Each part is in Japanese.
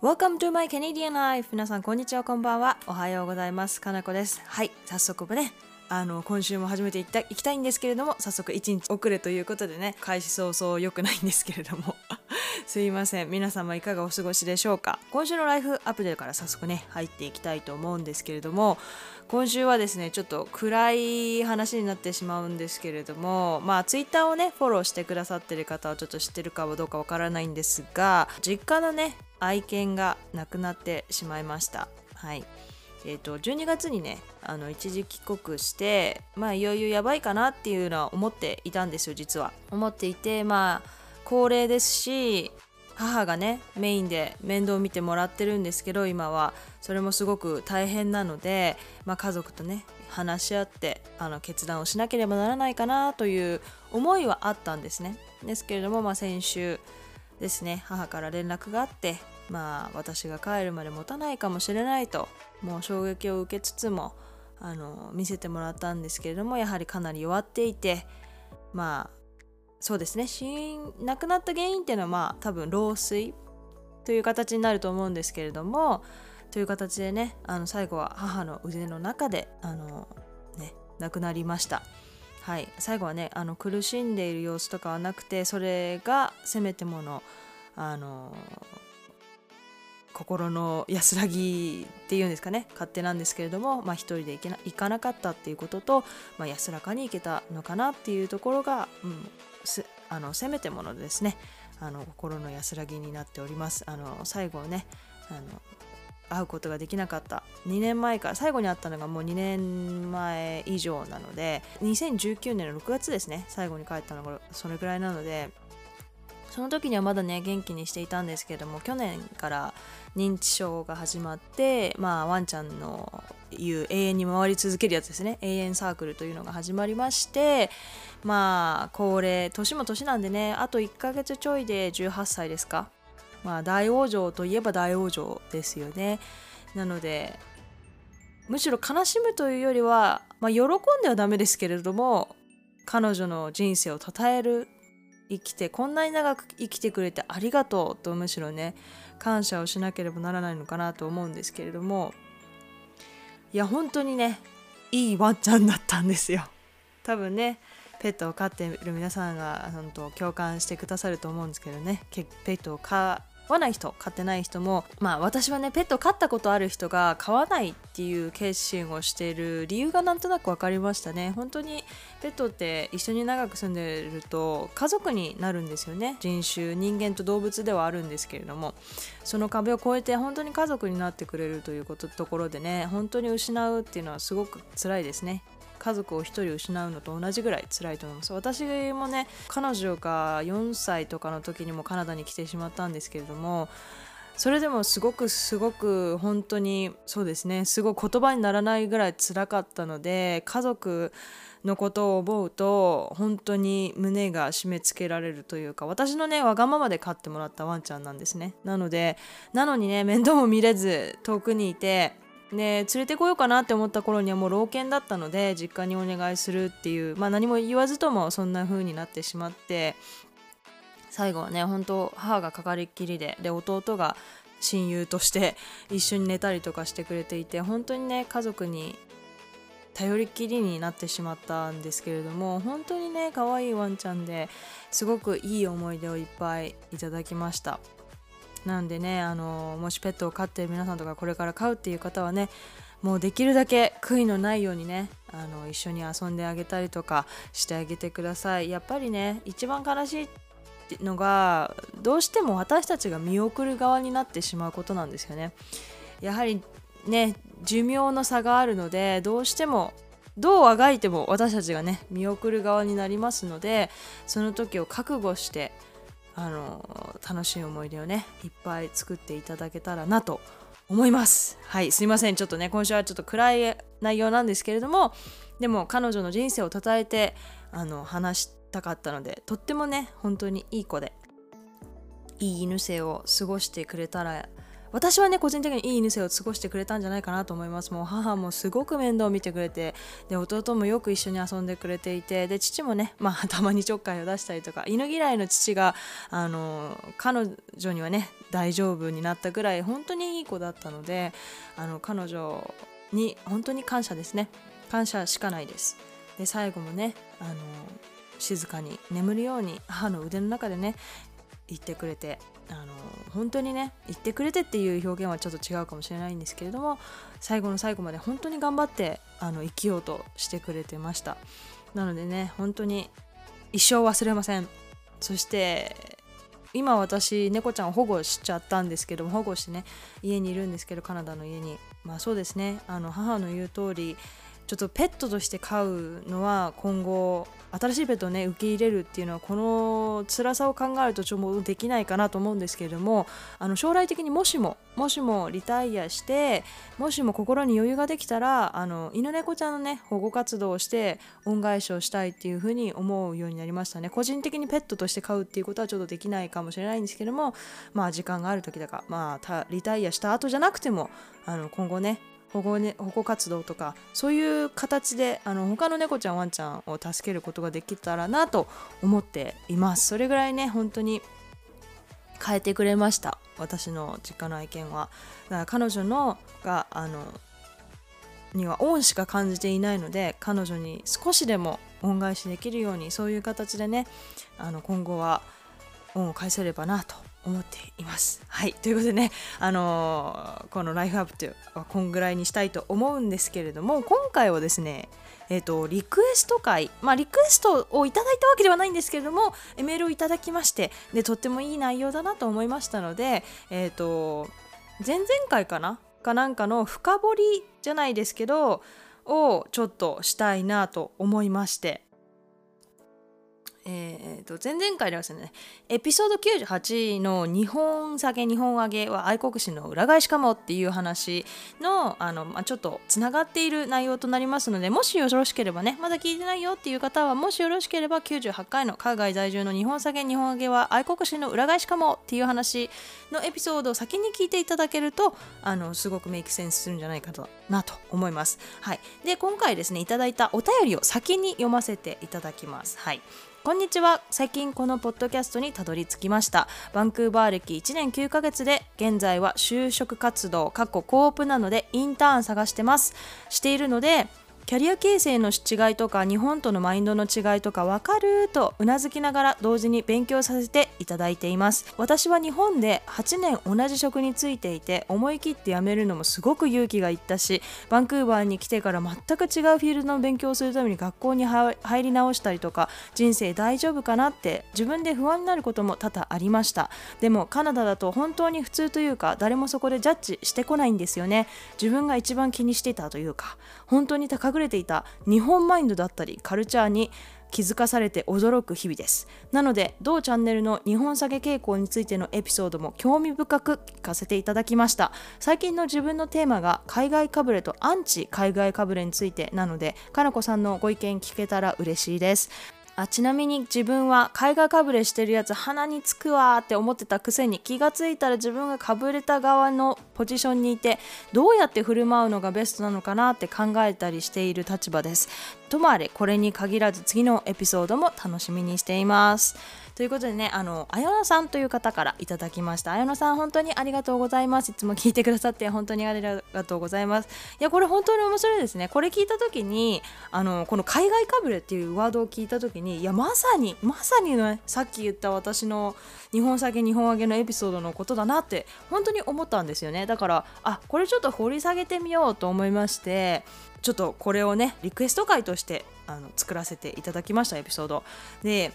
Welcome to my Canadian life! 皆さん、こんにちは、こんばんは。おはようございます。かなこです。はい、早速ね、今週も始めていきたいんですけれども、早速1日遅れということでね、開始早々良くないんですけれども。すいません。皆様いかがお過ごしでしょうか。今週のライフアップデートから早速ね、入っていきたいと思うんですけれども、今週はですね、ちょっと暗い話になってしまうんですけれども、ツイッターをね、フォローしてくださってる方はちょっと知ってるかどうかわからないんですが、実家のね、愛犬が亡くなってしまいました。はい。12月にね一時帰国していよいよやばいかなっていうのは思っていたんですよ。実は思っていて高齢ですし、母がねメインで面倒を見てもらってるんですけど、今はそれもすごく大変なので、家族とね話し合って決断をしなければならないかなという思いはあったんですね。ですけれども、先週ですね、母から連絡があって私が帰るまで持たないかもしれないともう衝撃を受けつつも見せてもらったんですけれども、やはりかなり弱っていて、そうですね、亡くなった原因っていうのは多分老衰という形になると思うんですけれども、という形でね最後は母の腕の中で亡くなりました。はい。最後はね苦しんでいる様子とかはなくて、それがせめてもの心の安らぎっていうんですかね、勝手なんですけれども、一人で行かなかったっていうことと、安らかに行けたのかなっていうところが、せめてものですね心の安らぎになっております。最後ね会うことができなかった2年前から最後に会ったのがもう2年前以上なので、2019年の6月ですね、最後に帰ったのがそれぐらいなので、その時にはまだね元気にしていたんですけれども、去年から認知症が始まって、ワンちゃんの言う永遠に回り続けるやつですね、永遠サークルというのが始まりまして、高齢、年も年なんでね、あと1ヶ月ちょいで18歳ですか。大往生といえば大往生ですよね。なのでむしろ悲しむというよりは、喜んではダメですけれども、彼女の人生を称える、生きてこんなに長く生きてくれてありがとうと、むしろね感謝をしなければならないのかなと思うんですけれども、いや本当にねいいワンちゃんだったんですよ。多分ねペットを飼っている皆さんが本当共感してくださると思うんですけどね、ペットを飼わない人、飼ってない人も、私はねペットを飼ったことある人が飼わないっていう決心をしている理由がなんとなく分かりましたね。本当にペットって一緒に長く住んでると家族になるんですよね。人種、人間と動物ではあるんですけれども、その壁を越えて本当に家族になってくれるというところでね、本当に失うっていうのはすごく辛いですね。家族を一人失うのと同じぐらい辛いと思います。私もね彼女が4歳とかの時にもカナダに来てしまったんですけれども、それでもすごく本当にそうですね、すごい言葉にならないぐらい辛かったので、家族のことを思うと本当に胸が締め付けられるというか、私のねわがままで飼ってもらったワンちゃんなんですね。なのにね面倒も見れず遠くにいて、連れてこようかなって思った頃にはもう老犬だったので、実家にお願いするっていう、何も言わずともそんな風になってしまって、最後はね本当母がかかりっきりで、弟が親友として一緒に寝たりとかしてくれていて、本当にね家族に頼りきりになってしまったんですけれども、本当にね可愛いワンちゃんで、すごくいい思い出をいっぱいいただきました。なんでねもしペットを飼っている皆さんとか、これから飼うっていう方はね、もうできるだけ悔いのないようにね一緒に遊んであげたりとかしてあげてください。やっぱりね一番悲しいのが、どうしても私たちが見送る側になってしまうことなんですよね。やはりね寿命の差があるので、どうしてもどうあがいても私たちがね見送る側になりますので、その時を覚悟して楽しい思い出をねいっぱい作っていただけたらなと思います。はい、すいません。ちょっとね今週はちょっと暗い内容なんですけれども、でも彼女の人生を称えて話したかったので、とってもね本当にいい子でいい犬生を過ごしてくれたら私はね個人的にいい犬生を過ごしてくれたんじゃないかなと思います。もう母もすごく面倒を見てくれて、で弟もよく一緒に遊んでくれていて、で父もね、まあ、たまにちょっかいを出したりとか、犬嫌いの父が彼女にはね大丈夫になったぐらい本当にいい子だったので、彼女に本当に感謝ですね。感謝しかないです。で最後もね静かに眠るように母の腕の中でね言ってくれて、本当にね言ってくれてっていう表現はちょっと違うかもしれないんですけれども、最後の最後まで本当に頑張って生きようとしてくれてました。なのでね本当に一生忘れません。そして今私猫ちゃんを保護しちゃったんですけども、保護してね家にいるんですけど、カナダの家に、まあそうですね母の言う通りちょっとペットとして飼うのは今後新しいペットをね受け入れるっていうのはこの辛さを考えるとちょっとできないかなと思うんですけれども、将来的にもしもリタイアして、もしも心に余裕ができたら犬猫ちゃんのね保護活動をして恩返しをしたいっていうふうに思うようになりましたね。個人的にペットとして飼うっていうことはちょっとできないかもしれないんですけども、まあ時間がある時だから、まあリタイアした後じゃなくても今後ね保護活動とかそういう形で他の猫ちゃんワンちゃんを助けることができたらなと思っています。それぐらいね本当に変えてくれました、私の実家の愛犬は。だから彼女のがには恩しか感じていないので、彼女に少しでも恩返しできるようにそういう形でね今後は恩を返せればなと思っています。はい、ということでねこのライフアップというはこんぐらいにしたいと思うんですけれども、今回はですねリクエスト回、まあリクエストをいただいたわけではないんですけれどもメールをいただきまして、でとってもいい内容だなと思いましたので前々回かなんかの深掘りじゃないですけどをちょっとしたいなと思いまして、前々回ではですねエピソード98の日本酒日本揚げは愛国心の裏返しかもっていう話の、ちょっとつながっている内容となりますので、もしよろしければねまだ聞いてないよっていう方は、もしよろしければ98回の海外在住の日本酒日本揚げは愛国心の裏返しかもっていう話のエピソードを先に聞いていただけるとすごくメイクセンスするんじゃないかなと思います。はい、で今回ですねいただいたお便りを先に読ませていただきます。はい、こんにちは。最近このポッドキャストにたどり着きました。バンクーバー歴1年9ヶ月で、現在は就職活動かっこコープなのでインターン探してますしているので、キャリア形成の違いとか日本とのマインドの違いとか分かるとうなずきながら同時に勉強させていただいています。私は日本で8年同じ職に就いていて、思い切って辞めるのもすごく勇気がいったし、バンクーバーに来てから全く違うフィールドの勉強をするために学校に入り直したりとか、人生大丈夫かなって自分で不安になることも多々ありました。でもカナダだと本当に普通というか、誰もそこでジャッジしてこないんですよね。自分が一番気にしていたというか、本当に高くれていた日本マインドだったりカルチャーに気づかされて驚く日々です。なので同チャンネルの日本酒傾向についてのエピソードも興味深く聞かせていただきました。最近の自分のテーマが海外かぶれとアンチ海外かぶれについてなので、かなこさんのご意見聞けたら嬉しいです。ちなみに自分は海外かぶれしてるやつ鼻につくわーって思ってたくせに、気がついたら自分がかぶれた側のポジションにいて、どうやって振る舞うのがベストなのかなって考えたりしている立場です。ともあれこれに限らず次のエピソードも楽しみにしています。ということでね、あよなさんという方からいただきました。あよなさん本当にありがとうございます。いつも聞いてくださって本当にありがとうございます。いやこれ本当に面白いですね。これ聞いた時にこの海外かぶれっていうワードを聞いた時に、いやまさにねさっき言った私の日本酒日本揚げのエピソードのことだなって本当に思ったんですよね。だからこれちょっと掘り下げてみようと思いまして、ちょっとこれをねリクエスト回として作らせていただきました。エピソードで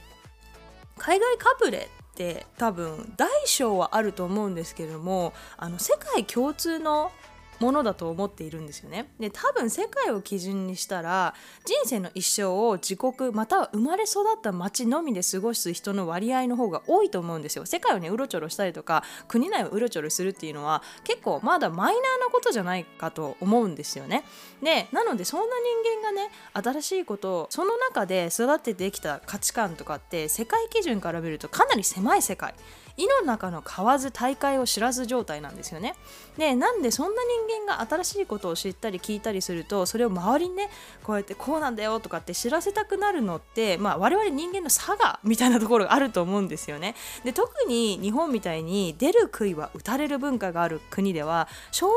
海外かぶれって多分大小はあると思うんですけれども、世界共通のものだと思っているんですよね。で多分世界を基準にしたら、人生の一生を自国または生まれ育った町のみで過ごす人の割合の方が多いと思うんですよ。世界をねうろちょろしたりとか国内をうろちょろするっていうのは結構まだマイナーなことじゃないかと思うんですよね。でなのでそんな人間がね新しいことをその中で育ててきた価値観とかって世界基準から見るとかなり狭い世界、胃の中の買わず大会を知らず状態なんですよね。でなんでそんな人間が新しいことを知ったり聞いたりすると、それを周りにねこうやってこうなんだよとかって知らせたくなるのって、我々人間の差がみたいなところがあると思うんですよね。で特に日本みたいに出る杭は打たれる文化がある国では承認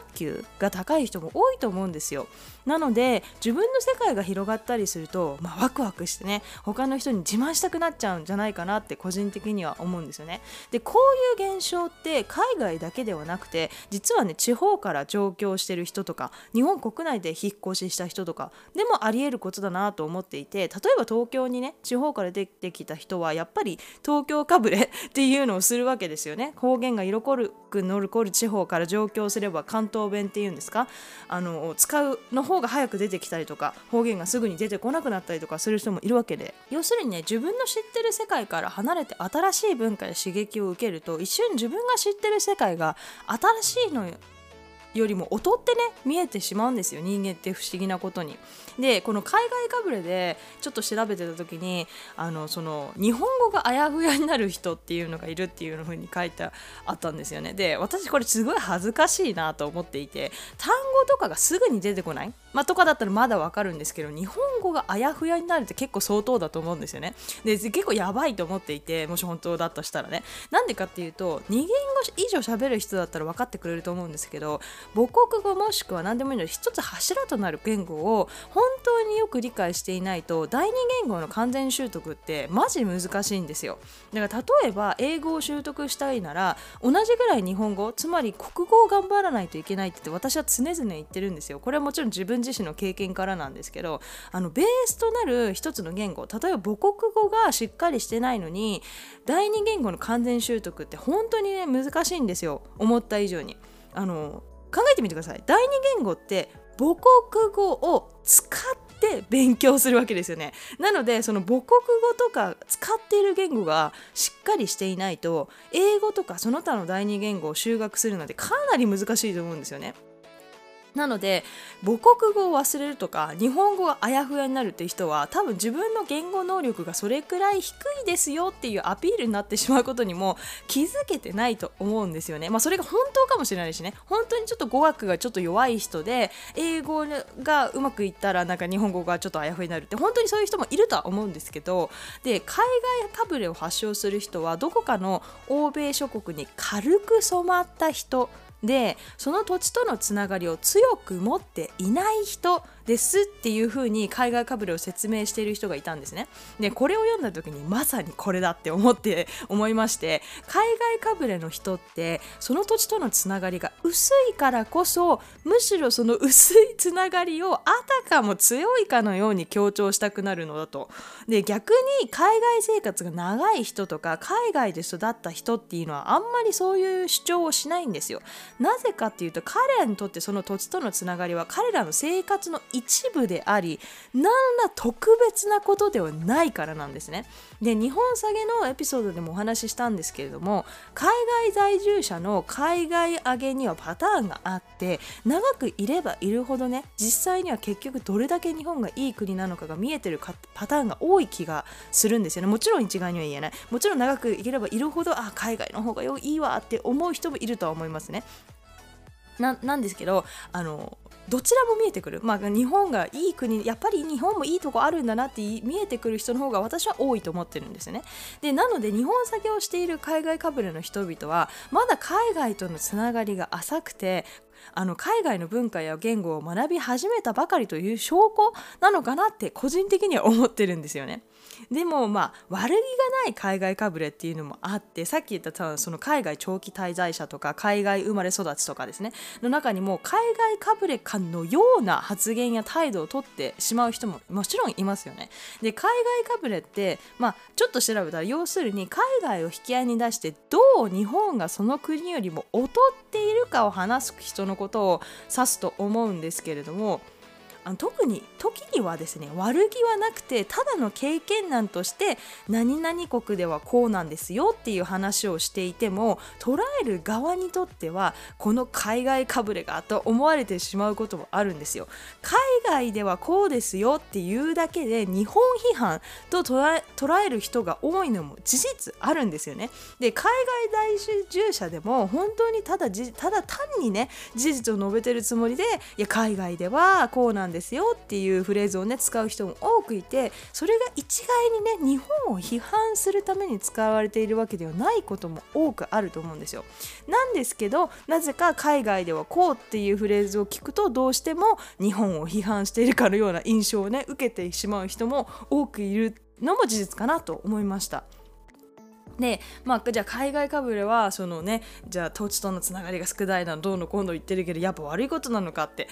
欲求が高い人も多いと思うんですよ。なので自分の世界が広がったりすると、ワクワクしてね他の人に自慢したくなっちゃうんじゃないかなって個人的には思うんですよね。でこういう現象って海外だけではなくて、実はね地方から上京してる人とか日本国内で引っ越しした人とかでもあり得ることだなと思っていて、例えば東京にね地方から出てきた人はやっぱり東京かぶれっていうのをするわけですよね。方言が色濃く残る地方から上京すれば関東弁っていうんですか、使うの方が早く出てきたりとか方言がすぐに出てこなくなったりとかする人もいるわけで、要するにね自分の知ってる世界から離れて新しい文化や刺激を受けると、一瞬自分が知ってる世界が新しいのよりも劣ってね見えてしまうんですよ、人間って不思議なことに。でこの海外かぶれでちょっと調べてた時に日本語があやふやになる人っていうのがいるっていう風に書いてあったんですよね。で私これすごい恥ずかしいなと思っていて、単語とかがすぐに出てこない、とかだったらまだわかるんですけど、日本語があやふやになるって結構相当だと思うんですよね。で結構やばいと思っていて、もし本当だとしたらね、なんでかっていうと2言語以上喋る人だったら分かってくれると思うんですけど、母国語もしくは何でもいいので一つ柱となる言語を本当によく理解していないと、第二言語の完全習得ってマジ難しいんですよ。だから例えば英語を習得したいなら同じぐらい日本語、つまり国語を頑張らないといけないって私は常々言ってるんですよ。これはもちろん自分自身の経験からなんですけど、ベースとなる一つの言語、例えば母国語がしっかりしてないのに第二言語の完全習得って本当にね難しいんですよ、思った以上に。考えてみてください。第二言語って母国語を使って勉強するわけですよね。なのでその母国語とか使っている言語がしっかりしていないと、英語とかその他の第二言語を習学するのでかなり難しいと思うんですよね。なので母国語を忘れるとか日本語があやふやになるっていう人は、多分自分の言語能力がそれくらい低いですよっていうアピールになってしまうことにも気づけてないと思うんですよね。それが本当かもしれないしね、本当にちょっと語学がちょっと弱い人で英語がうまくいったらなんか日本語がちょっとあやふやになるって、本当にそういう人もいるとは思うんですけど、で海外かぶれを発症する人はどこかの欧米諸国に軽く染まった人で、その土地とのつながりを強く持っていない人ですっていう風に海外かぶれを説明している人がいたんですね。でこれを読んだ時にまさにこれだって思いまして、海外かぶれの人ってその土地とのつながりが薄いからこそ、むしろその薄いつながりをあたかも強いかのように強調したくなるのだと。で逆に海外生活が長い人とか海外で育った人っていうのはあんまりそういう主張をしないんですよ。なぜかっていうと、彼らにとってその土地とのつながりは彼らの生活の一部であり、何ら特別なことではないからなんですね。で日本下げのエピソードでもお話ししたんですけれども、海外在住者の海外上げにはパターンがあって、長くいればいるほどね実際には結局どれだけ日本がいい国なのかが見えてるパターンが多い気がするんですよね。もちろん一概には言えない、もちろん長くいればいるほど海外の方がいいわって思う人もいるとは思いますね。なんですけどどちらも見えてくる、日本がいい国、やっぱり日本もいいとこあるんだなって見えてくる人の方が私は多いと思ってるんですよね。でなので日本下げをしている海外かぶれの人々はまだ海外とのつながりが浅くて、海外の文化や言語を学び始めたばかりという証拠なのかなって個人的には思ってるんですよね。でも悪気がない海外かぶれっていうのもあって、さっき言ったその海外長期滞在者とか海外生まれ育ちとかですねの中にも、海外かぶれかのような発言や態度をとってしまう人ももちろんいますよね。で海外かぶれって、ちょっと調べたら、要するに海外を引き合いに出してどう日本がその国よりも劣っているかを話す人のことを指すと思うんですけれども、特に時にはですね、悪気はなくてただの経験談として何々国ではこうなんですよっていう話をしていても、捉える側にとってはこの海外かぶれがと思われてしまうこともあるんですよ。海外ではこうですよっていうだけで日本批判と捉える人が多いのも事実あるんですよね。で、海外在住者でも本当にただ単にね、事実を述べてるつもりで、いや海外ではこうなんですよっていうフレーズをね使う人も多くいて、それが一概にね日本を批判するために使われているわけではないことも多くあると思うんですよ。なんですけど、なぜか海外ではこうっていうフレーズを聞くとどうしても日本を批判しているかのような印象をね受けてしまう人も多くいるのも事実かなと思いました。で、じゃあ海外かぶれはそのね、じゃあ土地とのつながりが少ないなどうの今度言ってるけどやっぱ悪いことなのかって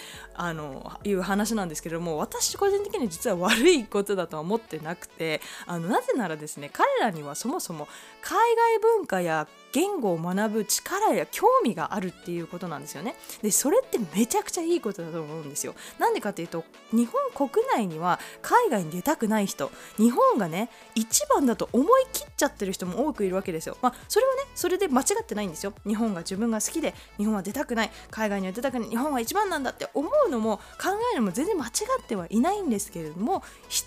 いう話なんですけども、私個人的に実は悪いことだとは思ってなくて、なぜならですね、彼らにはそもそも海外文化や言語を学ぶ力や興味があるっていうことなんですよね。で、それってめちゃくちゃいいことだと思うんですよ。なんでかっていうと、日本国内には海外に出たくない人、日本がね一番だと思い切っちゃってる人も多くいるわけですよ。それはね、それで間違ってないんですよ。日本が自分が好きで日本は出たくない、海外には出たくない、日本は一番なんだって思うのも考えるのも全然間違ってはいないんですけれども、一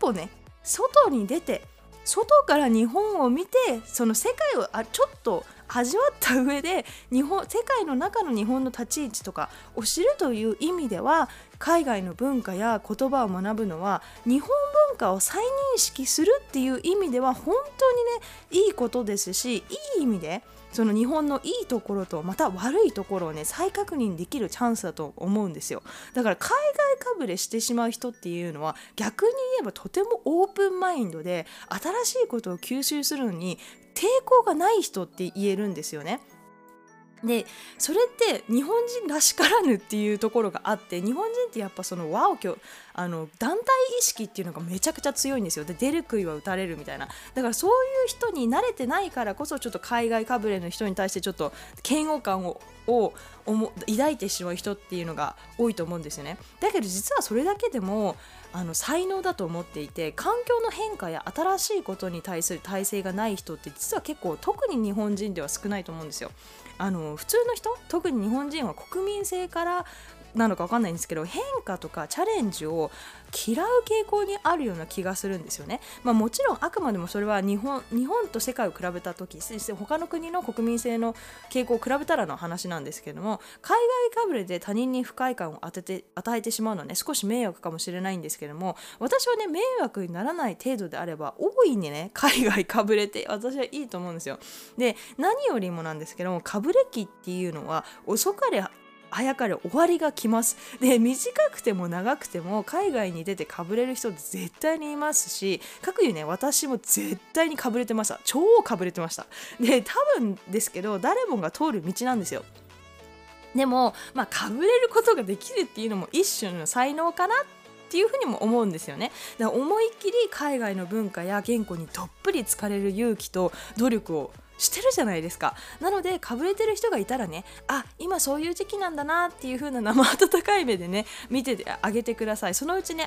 歩ね外に出て外から日本を見て、その世界をちょっと味わった上で世界の中の日本の立ち位置とかを知るという意味では、海外の文化や言葉を学ぶのは日本文化を再認識するっていう意味では本当にねいいことですし、いい意味でその日本のいいところとまた悪いところをね再確認できるチャンスだと思うんですよ。だから海外かぶれしてしまう人っていうのは逆に言えばとてもオープンマインドで新しいことを吸収するのに抵抗がない人って言えるんですよね。で、それって日本人らしからぬっていうところがあって、日本人ってやっぱその団体意識っていうのがめちゃくちゃ強いんですよ。で、出る杭は打たれるみたいな。だからそういう人に慣れてないからこそ、ちょっと海外かぶれの人に対してちょっと嫌悪感を抱いてしまう人っていうのが多いと思うんですよね。だけど実はそれだけでも才能だと思っていて、環境の変化や新しいことに対する耐性がない人って実は結構特に日本人では少ないと思うんですよ。普通の人、特に日本人は国民性からなのか分かんないんですけど、変化とかチャレンジを嫌う傾向にあるような気がするんですよね。もちろんあくまでもそれは日本と世界を比べた時、他の国の国民性の傾向を比べたらの話なんですけども、海外かぶれで他人に不快感を与えてしまうのはね少し迷惑かもしれないんですけども、私はね迷惑にならない程度であれば大いにね海外かぶれて私はいいと思うんですよ。で、何よりもなんですけども、かぶれ期っていうのは遅かれ早かれ終わりが来ます。で、短くても長くても海外に出てかぶれる人って絶対にいますし、かくいうね私も絶対にかぶれてました。超かぶれてました。で、多分ですけど誰もが通る道なんですよ。でもかぶれることができるっていうのも一種の才能かなっていうふうにも思うんですよね。だから思いっきり海外の文化や言語にどっぷり浸かれる勇気と努力をしてるじゃないですか。なので、かぶれてる人がいたらね、今そういう時期なんだなっていう風な生温かい目でね見てあげてください。そのうちね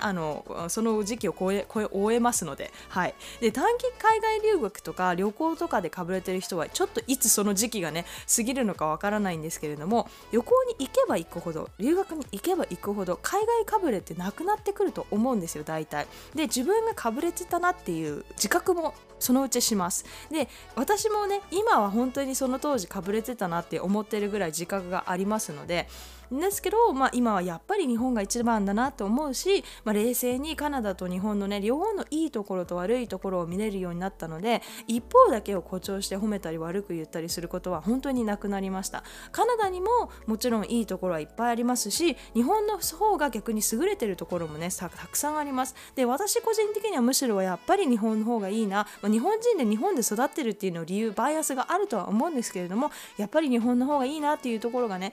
その時期を終えますので、はい。で、短期海外留学とか旅行とかでかぶれてる人はちょっといつその時期がね過ぎるのかわからないんですけれども、旅行に行けば行くほど、留学に行けば行くほど海外かぶれってなくなってくると思うんですよ、大体。で、自分がかぶれてたなっていう自覚もそのうちします。で、私もね今は本当にその当時かぶれてたなって思ってるぐらい自覚がありますので、ですけど、今はやっぱり日本が一番だなと思うし、冷静にカナダと日本のね両方のいいところと悪いところを見れるようになったので、一方だけを誇張して褒めたり悪く言ったりすることは本当になくなりました。カナダにももちろんいいところはいっぱいありますし、日本の方が逆に優れてるところもねたくさんあります。で、私個人的にはむしろやっぱり日本の方がいいな、日本人で日本で育ってるっていうのを理由バイアスがあるとは思うんですけれども、やっぱり日本の方がいいなっていうところがね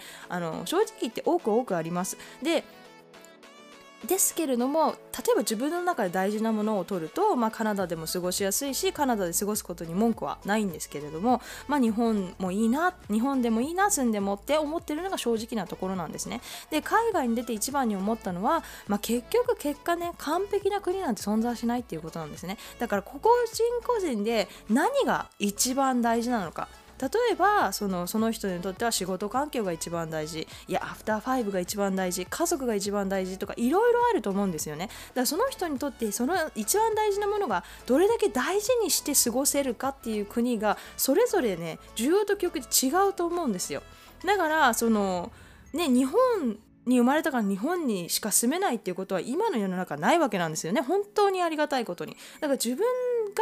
正直って多くあります。で、ですけれども、例えば自分の中で大事なものを取ると、カナダでも過ごしやすいし、カナダで過ごすことに文句はないんですけれども、日本でもいいな、住んでもって思ってるのが正直なところなんですね。で、海外に出て一番に思ったのは、結果ね、完璧な国なんて存在しないっていうことなんですね。だから個人で何が一番大事なのか。例えばその人にとっては仕事環境が一番大事、いやアフターファイブが一番大事、家族が一番大事とかいろいろあると思うんですよね。だからその人にとってその一番大事なものがどれだけ大事にして過ごせるかっていう国がそれぞれね、需要と供給で違うと思うんですよ。だから日本に生まれたから日本にしか住めないっていうことは今の世の中ないわけなんですよね。本当にありがたいことに。だから自分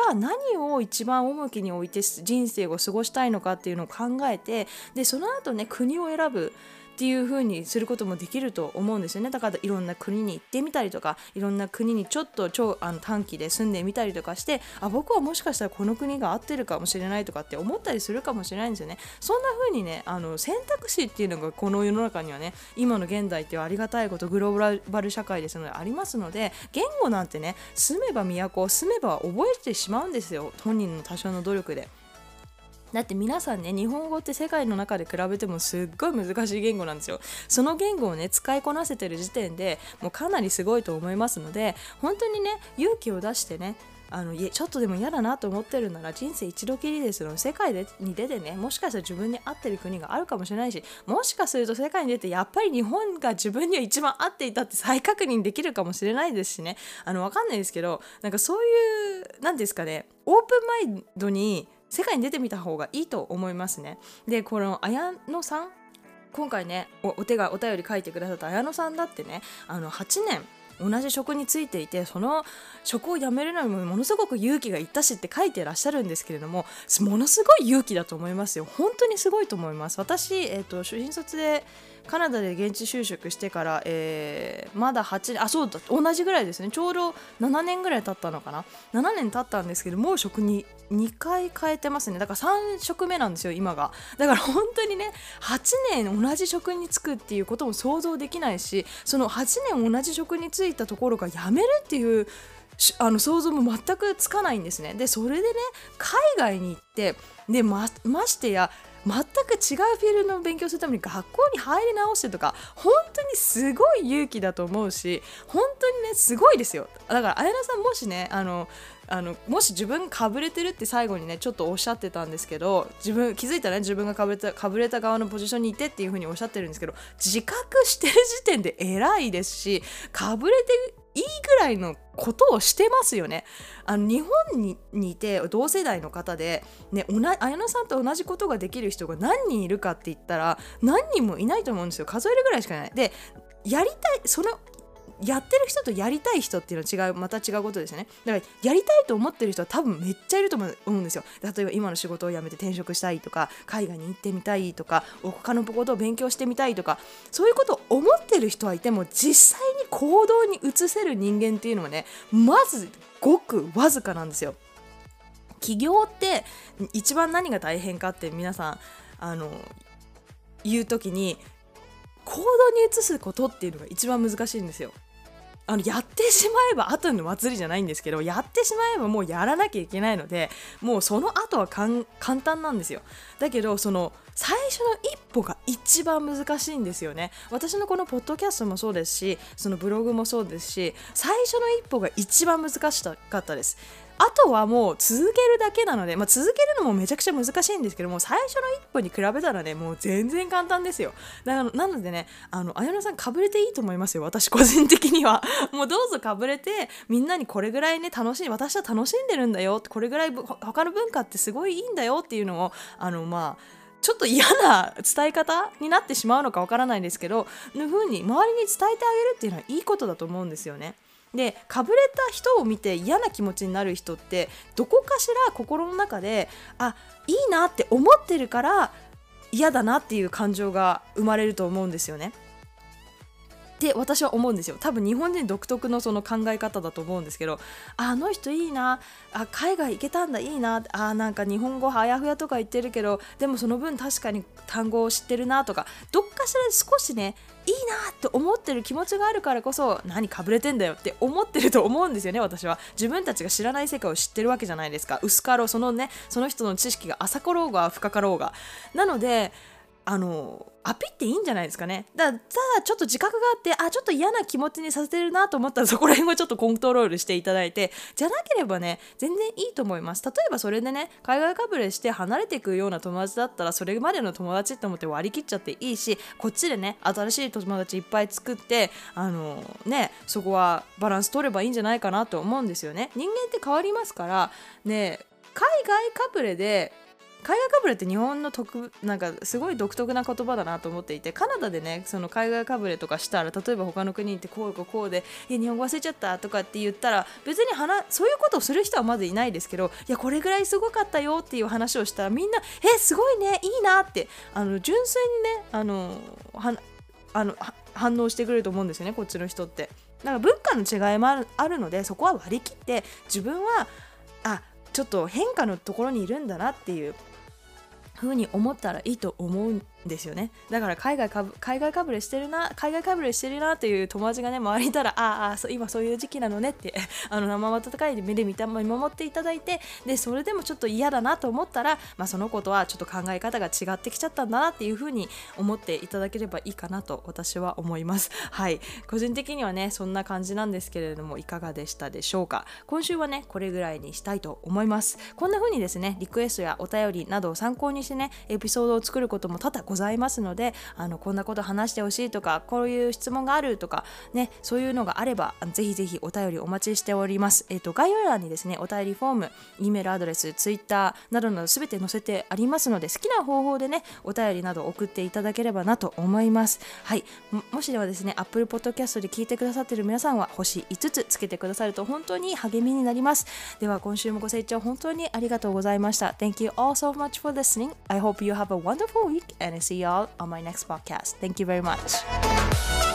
が何を一番重きに置いて人生を過ごしたいのかっていうのを考えて、でその後ね、国を選ぶっていう風にすることもできると思うんですよね。だからいろんな国に行ってみたりとか、いろんな国に短期で住んでみたりとかして、僕はもしかしたらこの国が合ってるかもしれないとかって思ったりするかもしれないんですよね。そんな風にね、選択肢っていうのがこの世の中にはね、今の現代っていうありがたいこと、グローバル社会ですのでありますので、言語なんてね、住めば都、住めば覚えてしまうんですよ、本人の多少の努力で。だって皆さんね、日本語って世界の中で比べてもすっごい難しい言語なんですよ。その言語をね、使いこなせてる時点でもうかなりすごいと思いますので、本当にね、勇気を出してね、ちょっとでも嫌だなと思ってるなら、人生一度きりですの世界に出てね、もしかしたら自分に合ってる国があるかもしれないし、もしかすると世界に出てやっぱり日本が自分には一番合っていたって再確認できるかもしれないですしね、わかんないですけど、そういうなんですかね、オープンマインドに世界に出てみた方がいいと思いますね。で、この綾野さん、今回ね、お便り書いてくださった綾野さんだってね、8年同じ職に就いていて、その職を辞めるのにものすごく勇気がいったしって書いてらっしゃるんですけれども、ものすごい勇気だと思いますよ。本当にすごいと思います。私、新卒でカナダで現地就職してから、まだ8年、そうだ、同じぐらいですね。ちょうど7年ぐらい経ったのかな。7年経ったんですけど、もう職に2回変えてますね。だから3職目なんですよ、今が。だから本当にね、8年同じ職に就くっていうことも想像できないし、その8年同じ職に就いたところが辞めるっていう想像も全くつかないんですね。で、それでね、海外に行って、で、ましてや、全く違うフィールドの勉強するために学校に入り直してとか、本当にすごい勇気だと思うし、本当にね、すごいですよ。だから綾菜さん、もしね、もし自分かぶれてるって最後にねちょっとおっしゃってたんですけど、気づいたらね、自分がかぶれた側のポジションにいてっていう風におっしゃってるんですけど、自覚してる時点で偉いですし、かぶれていいぐらいのことをしてますよね。日本にいて同世代の方で、ね、綾野さんと同じことができる人が何人いるかって言ったら何人もいないと思うんですよ。数えるぐらいしかない。で、やってる人とやりたい人っていうのはまた違うことですよね。だからやりたいと思ってる人は多分めっちゃいると思うんですよ。例えば今の仕事を辞めて転職したいとか、海外に行ってみたいとか、他のことを勉強してみたいとか、そういうことを思ってる人はいても、実際に行動に移せる人間っていうのはね、まずごくわずかなんですよ。起業って一番何が大変かって皆さん言う時に、行動に移すことっていうのが一番難しいんですよ。やってしまえば後の祭りじゃないんですけど、やってしまえばもうやらなきゃいけないので、もうその後は簡単なんですよ。だけど最初の一歩が一番難しいんですよね。私のこのポッドキャストもそうですし、ブログもそうですし、最初の一歩が一番難しかったです。あとはもう続けるだけなので、続けるのもめちゃくちゃ難しいんですけども、最初の一歩に比べたらね、もう全然簡単ですよ。なのでね、綾野さんかぶれていいと思いますよ。私個人的にはもうどうぞかぶれて、みんなにこれぐらいね、私は楽しんでるんだよ、これぐらい他の文化ってすごいいいんだよっていうのをちょっと嫌な伝え方になってしまうのかわからないですけど、のふうに周りに伝えてあげるっていうのはいいことだと思うんですよね。で、かぶれた人を見て嫌な気持ちになる人ってどこかしら心の中でいいなって思ってるから嫌だなっていう感情が生まれると思うんですよね。って私は思うんですよ。多分日本人独特のその考え方だと思うんですけど、あの人いいな、あ海外行けたんだいいな、あなんか日本語あやふやとか言ってるけどでもその分確かに単語を知ってるなとか、どっかしら少しねいいなって思ってる気持ちがあるからこそ、何かぶれてんだよって思ってると思うんですよね。私は自分たちが知らない世界を知ってるわけじゃないですか。薄かろう、そのねその人の知識が浅かろうが深かろうが、なのでアピっていいんじゃないですかね。ただちょっと自覚があって、あちょっと嫌な気持ちにさせてるなと思ったらそこら辺をちょっとコントロールしていただいて、じゃなければね全然いいと思います。例えばそれでね海外かぶれして離れていくような友達だったら、それまでの友達って思って割り切っちゃっていいし、こっちでね新しい友達いっぱい作ってねそこはバランス取ればいいんじゃないかなと思うんですよね。人間って変わりますからね。海外かぶれって日本のなんかすごい独特な言葉だなと思っていて、カナダでねその海外かぶれとかしたら、例えば他の国ってこうこうこうで日本語忘れちゃったとかって言ったら、別にそういうことをする人はまずいないですけど、いやこれぐらいすごかったよっていう話をしたら、みんなすごいねいいなって純粋にね反応してくれると思うんですよね、こっちの人って。なんか文化の違いもあるので、そこは割り切って自分はちょっと変化のところにいるんだなっていう風に思ったらいいと思うんですよね。だから海外かぶれしてるな、海外かぶれしてるなという友達がね周りにいたら、今そういう時期なのねって生温かい目で見守っていただいて、でそれでもちょっと嫌だなと思ったら、そのことはちょっと考え方が違ってきちゃったんだなっていう風に思っていただければいいかなと私は思います。はい、個人的にはねそんな感じなんですけれども、いかがでしたでしょうか。今週はねこれぐらいにしたいと思います。こんな風にですねリクエストやお便りなどを参考にしてねエピソードを作ることも多々ございますので、こんなこと話してほしいとか、こういう質問があるとかね、そういうのがあればぜひぜひお便りお待ちしております。概要欄にですねお便りフォーム、 E メールアドレス、 Twitter などなど全て載せてありますので、好きな方法でねお便りなど送っていただければなと思います。はい、もしではですね Apple Podcast で聞いてくださっている皆さんは星5つつけてくださると本当に励みになります。では今週もご清聴本当にありがとうございました。 Thank you all so much for listening. I hope you have a wonderful week and see you all on my next podcast. Thank you very much.